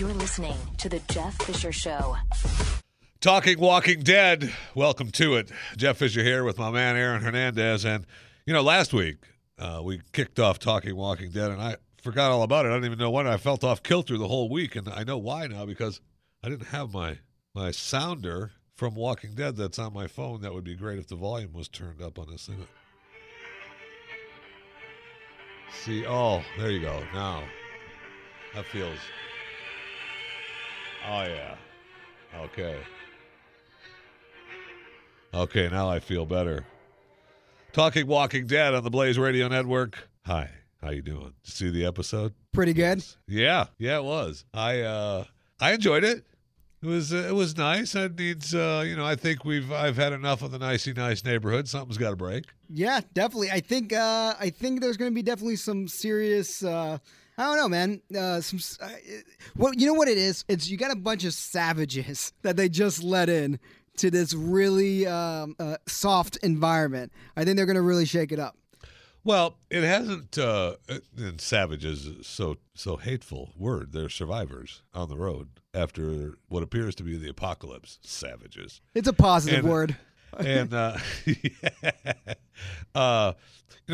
You're listening to The Jeff Fisher Show. Talking Walking Dead. Welcome to it. Jeff Fisher here with my man Aaron Hernandez. And, you know, last week we kicked off Talking Walking Dead, and I forgot all about it. I don't even know when. I felt off kilter the whole week, and I know why now, because I didn't have my sounder from Walking Dead that's on my phone. That would be great if the volume was turned up on this thing. See, oh, there you go. Now, that feels... Oh, yeah. Okay. Okay, now I feel better. Talking Walking Dead on the Blaze Radio Network. Hi, how you doing? Did you see the episode? Pretty good. Yeah, it was. I enjoyed it. It was nice. It needs, I think I've had enough of the nicey nice neighborhood. Something's got to break. Yeah, definitely. I think there's going to be definitely some serious. I don't know, man. Well, you know what it is? It's you got a bunch of savages that they just let in to this really soft environment. I think they're going to really shake it up. Well, it hasn't. And savage is so hateful word. They're survivors on the road after what appears to be the apocalypse. Savages. It's a positive word. And I don't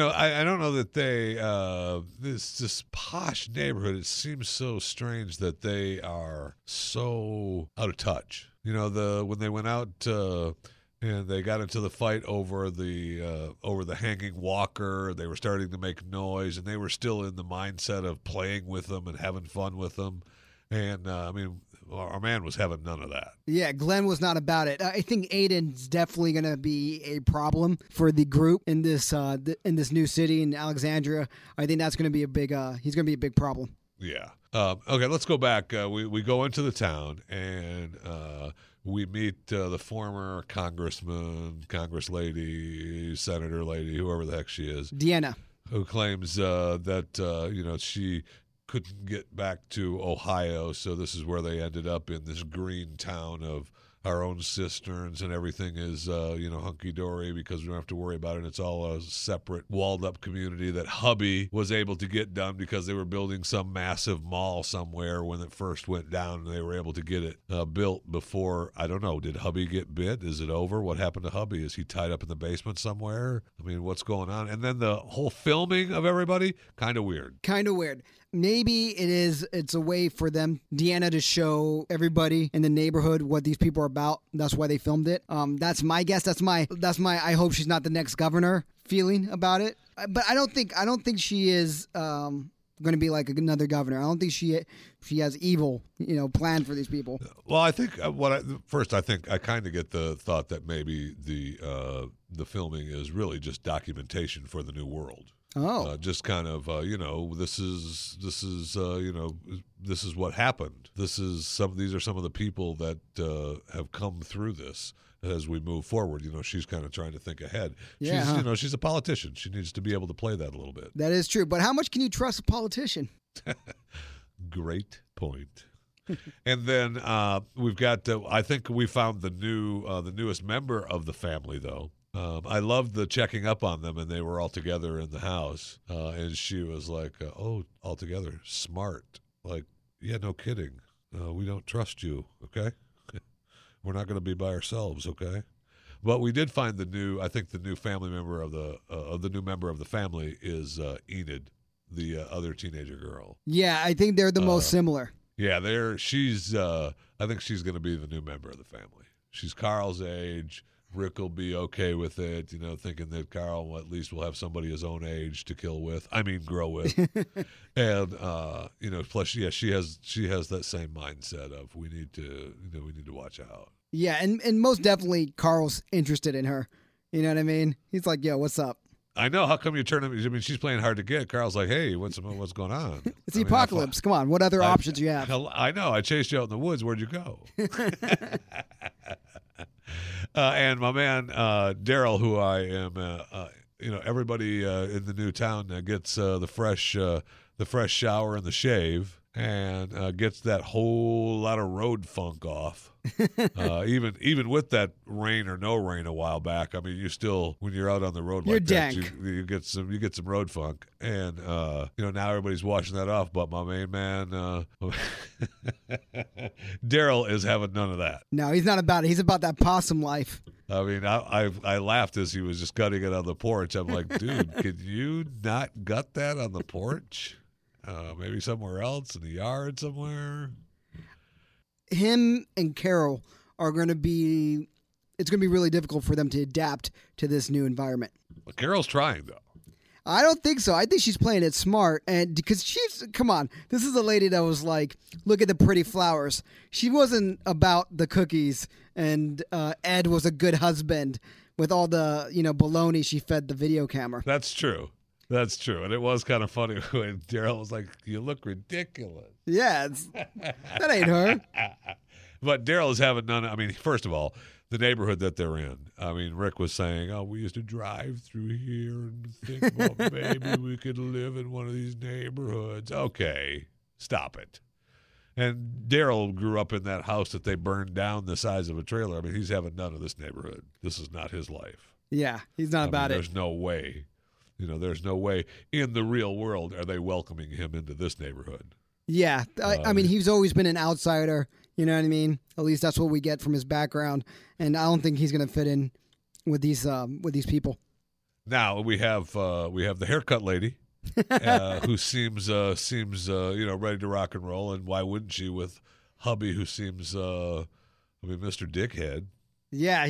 know that they. This posh neighborhood. It seems so strange that they are so out of touch. You know, when they went out. And they got into the fight over the hanging walker. They were starting to make noise, and they were still in the mindset of playing with them and having fun with them. And, our man was having none of that. Yeah, Glenn was not about it. I think Aiden's definitely going to be a problem for the group in this in this new city in Alexandria. I think that's going to be he's going to be a big problem. Yeah. Okay, let's go back. We go into the town, and we meet the former congressman, congresslady, senator lady, whoever the heck she is. Deanna. Who claims that she couldn't get back to Ohio, so this is where they ended up in this green town of our own cisterns, and everything is, hunky-dory because we don't have to worry about it. It's all a separate walled-up community that hubby was able to get done because they were building some massive mall somewhere when it first went down, and they were able to get it built before, I don't know, did hubby get bit? Is it over? What happened to hubby? Is he tied up in the basement somewhere? I mean, what's going on? And then the whole filming of everybody, kind of weird. Maybe it's a way for them, Deanna, to show everybody in the neighborhood what these people are about. That's why they filmed it. That's my guess. That's my I hope she's not the next governor feeling about it. But I don't think she is going to be like another governor. I don't think she has evil, planned for these people. Well, I think I kind of get the thought that maybe the filming is really just documentation for the new world. Oh, just kind of, this is what happened. These are some of the people that have come through this as we move forward. She's kind of trying to think ahead. Yeah, she's, she's a politician. She needs to be able to play that a little bit. That is true. But how much can you trust a politician? Great point. And then we've got, I think we found the newest member of the family, though. I loved the checking up on them, and they were all together in the house. And she was like, all together, smart. Like, yeah, no kidding. We don't trust you, okay? We're not going to be by ourselves, okay? But we did find the new member of the family is Enid, the other teenager girl. Yeah, I think they're the most similar. Yeah, I think she's going to be the new member of the family. She's Carl's age. Rick will be okay with it, thinking that Carl at least will have somebody his own age to grow with. And, plus, yeah, she has that same mindset of we need to watch out. Yeah, and most definitely Carl's interested in her. You know what I mean? He's like, yo, what's up? I know. How come you're turning? I mean, she's playing hard to get. Carl's like, hey, what's going on? It's the apocalypse. Come on. What other options do you have? I know. I chased you out in the woods. Where'd you go? And my man Daryl, who I am, everybody in the new town gets the fresh shower and the shave, and gets that whole lot of road funk off. Even with that rain or no rain a while back, I mean, you still, when you're out on the road like that, you get some road funk, and now everybody's washing that off. But my main man, Daryl, is having none of that. No, he's not about it. He's about that possum life. I mean, I laughed as he was just gutting it on the porch. I'm like, dude, could you not gut that on the porch? Maybe somewhere else in the yard somewhere. Him and Carol are going to be. It's going to be really difficult for them to adapt to this new environment. Well, Carol's trying though. I don't think so. I think she's playing it smart, and because come on, this is a lady that was like, look at the pretty flowers. She wasn't about the cookies, and Ed was a good husband with all the baloney she fed the video camera. That's true. That's true, and it was kind of funny when Daryl was like, "You look ridiculous." Yeah, that ain't her. But Daryl is having none. I mean, first of all, the neighborhood that they're in. I mean, Rick was saying, "Oh, we used to drive through here and think, well, maybe we could live in one of these neighborhoods." Okay, stop it. And Daryl grew up in that house that they burned down the size of a trailer. I mean, he's having none of this neighborhood. This is not his life. Yeah, he's not about it. There's no way. There's no way in the real world are they welcoming him into this neighborhood. Yeah. I mean, he's always been an outsider. You know what I mean? At least that's what we get from his background. And I don't think he's going to fit in with these people. Now we have the haircut lady who seems ready to rock and roll. And why wouldn't she with hubby who seems, Mr. Dickhead. Yeah.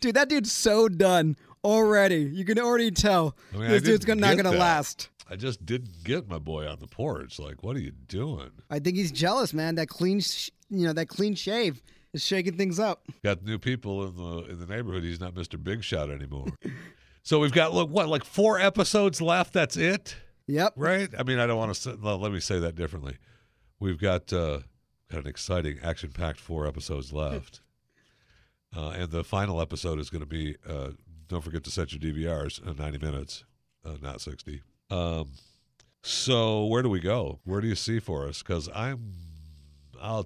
Dude, that dude's so done. Already. You can already tell this dude's not going to last. I just didn't get my boy on the porch. Like, what are you doing? I think he's jealous, man. That clean shave is shaking things up. Got new people in the neighborhood. He's not Mr. Big Shot anymore. So we've got, like 4 episodes left? That's it? Yep. Right? I mean, I don't want to... let me say that differently. We've got an exciting, action-packed 4 episodes left. And the final episode is going to be... don't forget to set your DVRs 90 minutes, not 60. So where do we go? Where do you see for us? Because I'll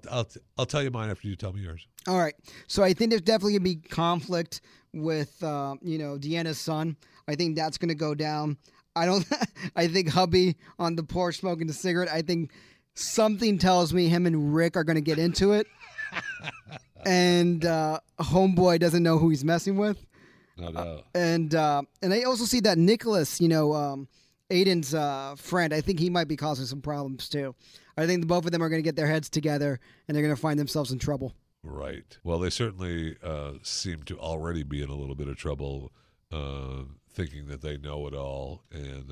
tell you mine after you tell me yours. All right. So I think there's definitely gonna be conflict with Deanna's son. I think that's gonna go down. I think hubby on the porch smoking a cigarette. I think something tells me him and Rick are gonna get into it, and homeboy doesn't know who he's messing with. No doubt. And I also see that Nicholas, Aiden's friend, I think he might be causing some problems too. I think both of them are going to get their heads together and they're going to find themselves in trouble. Right. Well, they certainly seem to already be in a little bit of trouble, thinking that they know it all, and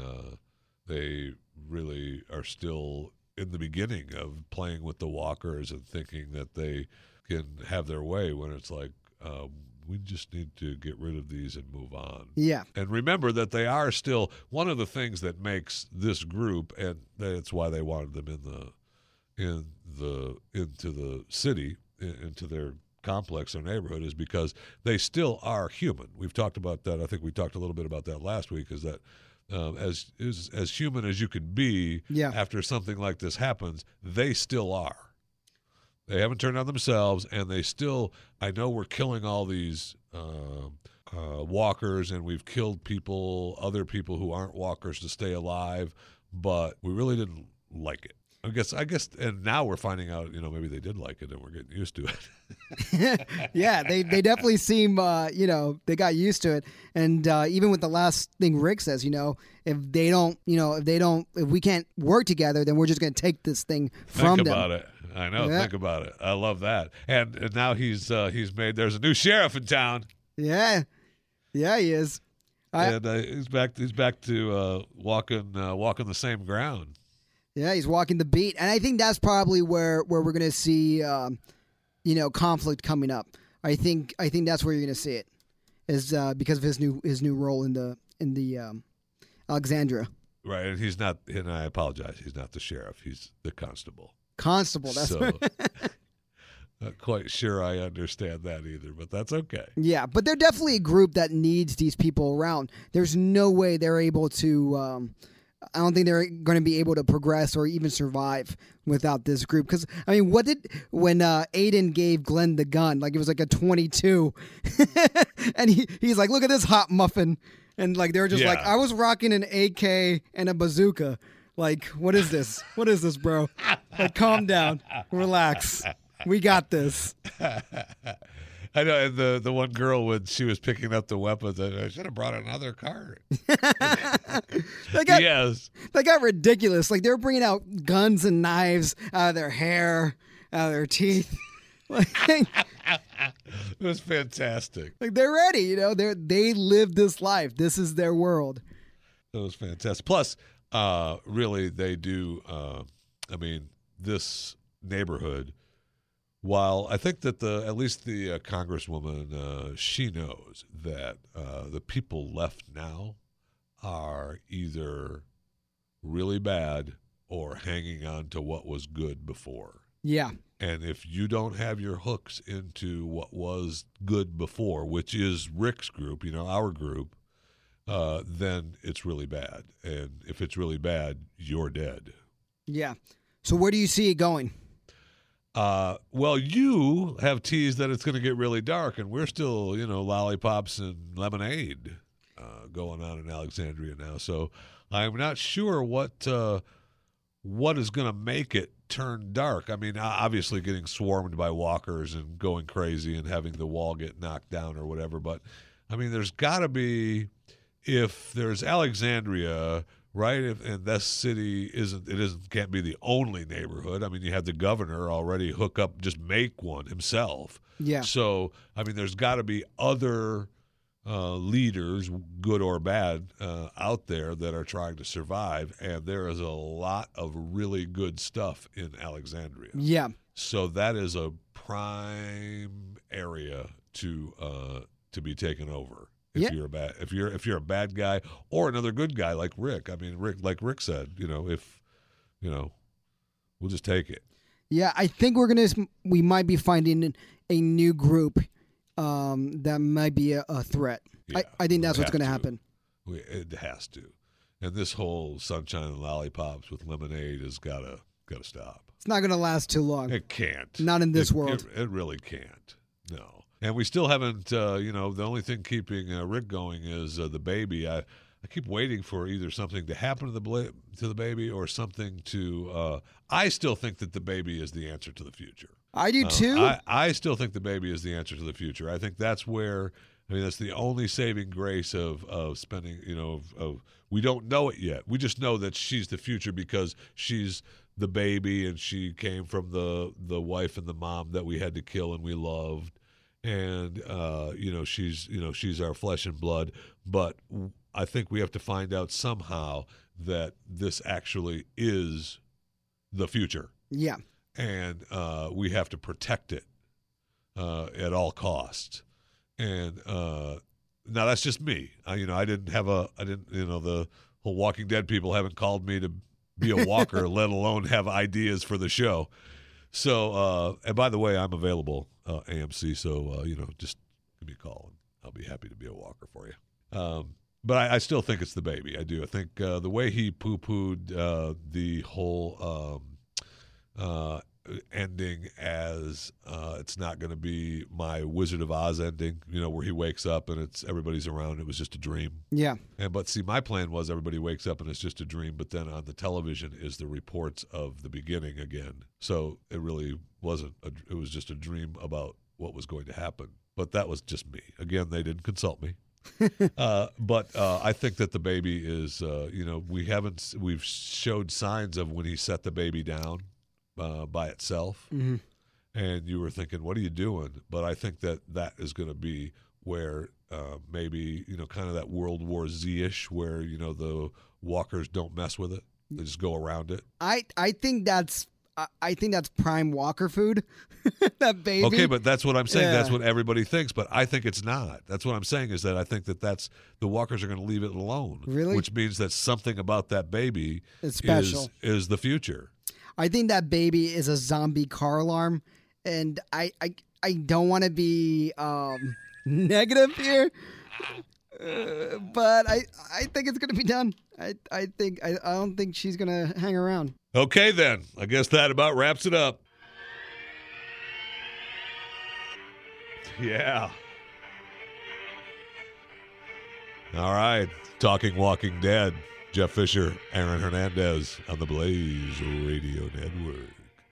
they really are still in the beginning of playing with the walkers and thinking that they can have their way when it's like... we just need to get rid of these and move on. Yeah. And remember that they are still one of the things that makes this group, and that's why they wanted them into the city, into their complex, their neighborhood, is because they still are human. We've talked about that. I think we talked a little bit about that last week, is that as human as you can be, after something like this happens, they still are. They haven't turned on themselves, and they still, I know we're killing all these walkers, and we've killed people, other people who aren't walkers to stay alive, but we really didn't like it. I guess, and now we're finding out, maybe they did like it, and we're getting used to it. Yeah, they definitely seem, they got used to it. And even with the last thing Rick says, if we can't work together, then we're just going to take this thing from them. Think about it. I know. Yeah. Think about it. I love that. And now he's made. There's a new sheriff in town. Yeah, he is. He's back. He's back to walking the same ground. Yeah, he's walking the beat, and I think that's probably where we're gonna see, conflict coming up. I think that's where you're gonna see it, is because of his new role in the Alexandria. Right, and he's not. And I apologize, he's not the sheriff. He's the constable. That's so, not quite sure I understand that either, but that's okay. Yeah, but they're definitely a group that needs these people around. There's no way they're able to I don't think they're going to be able to progress or even survive without this group. Because, I mean, what did, when Aiden gave Glenn the gun, like it was like a 22, and he's like, look at this hot muffin. And like, they were just like, I was rocking an AK and a bazooka. Like, what is this? What is this, bro? Like, calm down. Relax. We got this. I know, and the one girl, when she was picking up the weapons, I should have brought another card. They got ridiculous. Like, they're bringing out guns and knives out of their hair, out of their teeth. It was fantastic. Like, they're ready, you know. They live this life. This is their world. It was fantastic. Plus, really, they do, I mean, this neighborhood, while I think that at least the congresswoman, she knows that the people left now are either really bad or hanging on to what was good before. Yeah. And if you don't have your hooks into what was good before, which is Rick's group, you know, our group, then it's really bad. And if it's really bad, you're dead. Yeah. So where do you see it going? Well, you have teased that it's going to get really dark, and we're still, you know, lollipops and lemonade going on in Alexandria now. So I'm not sure what is going to make it turn dark. I mean, obviously getting swarmed by walkers and going crazy and having the wall get knocked down or whatever. But, I mean, there's got to be, if there's Alexandria... Right, and this city can't be the only neighborhood. I mean, you had the governor already hook up, just make one himself. Yeah. So, I mean, there's got to be other leaders, good or bad, out there that are trying to survive, and there is a lot of really good stuff in Alexandria. Yeah. So that is a prime area to be taken over. If you're a bad guy or another good guy like Rick. I mean, Rick said, you know, we'll just take it. Yeah, I think we might be finding a new group that might be a threat. Yeah, I think that's what's going to happen. It has to. And this whole sunshine and lollipops with lemonade has got to stop. It's not going to last too long. It can't. Not in this world. It really can't. No. And we still haven't, you know, the only thing keeping Rick going is the baby. I keep waiting for either something to happen to the baby or something to I still think that the baby is the answer to the future. I do, too. I still think the baby is the answer to the future. I think that's where, I mean, that's the only saving grace of spending, you know, of we don't know it yet. We just know that she's the future because she's the baby and she came from the wife and the mom that we had to kill and we loved. And you know, she's our flesh and blood, but I think we have to find out somehow that this actually is the future. Yeah, and we have to protect it at all costs. And now that's just me. The whole Walking Dead people haven't called me to be a walker, let alone have ideas for the show. So, and by the way, I'm available, AMC, so, you know, just give me a call, and I'll be happy to be a walker for you. But I still think it's the baby. I do. I think the way he poo-pooed the whole ending as it's not going to be my Wizard of Oz ending, you know, where he wakes up and it's everybody's around, it was just a dream. Yeah. But see, my plan was everybody wakes up and it's just a dream, but then on the television is the reports of the beginning again. So it really wasn't, it was just a dream about what was going to happen. But that was just me. Again, they didn't consult me. But I think that the baby is, you know, we've showed signs of when he set the baby down. By itself, mm-hmm. And you were thinking, what are you doing? But I think that is going to be where maybe, you know, kind of that World War Z-ish where, you know, the walkers don't mess with it. They just go around it. I think that's prime walker food, that baby. Okay, but that's what I'm saying. Yeah. That's what everybody thinks, but I think it's not. That's what I'm saying is that I think that that's the walkers are going to leave it alone. Really? Which means that something about that baby is the future. I think that baby is a zombie car alarm, and I don't want to be negative here, but I think it's going to be done. I don't think she's going to hang around. Okay, then. I guess that about wraps it up. Yeah. All right. Talking Walking Dead. Jeff Fisher, Aaron Hernandez on the Blaze Radio Network.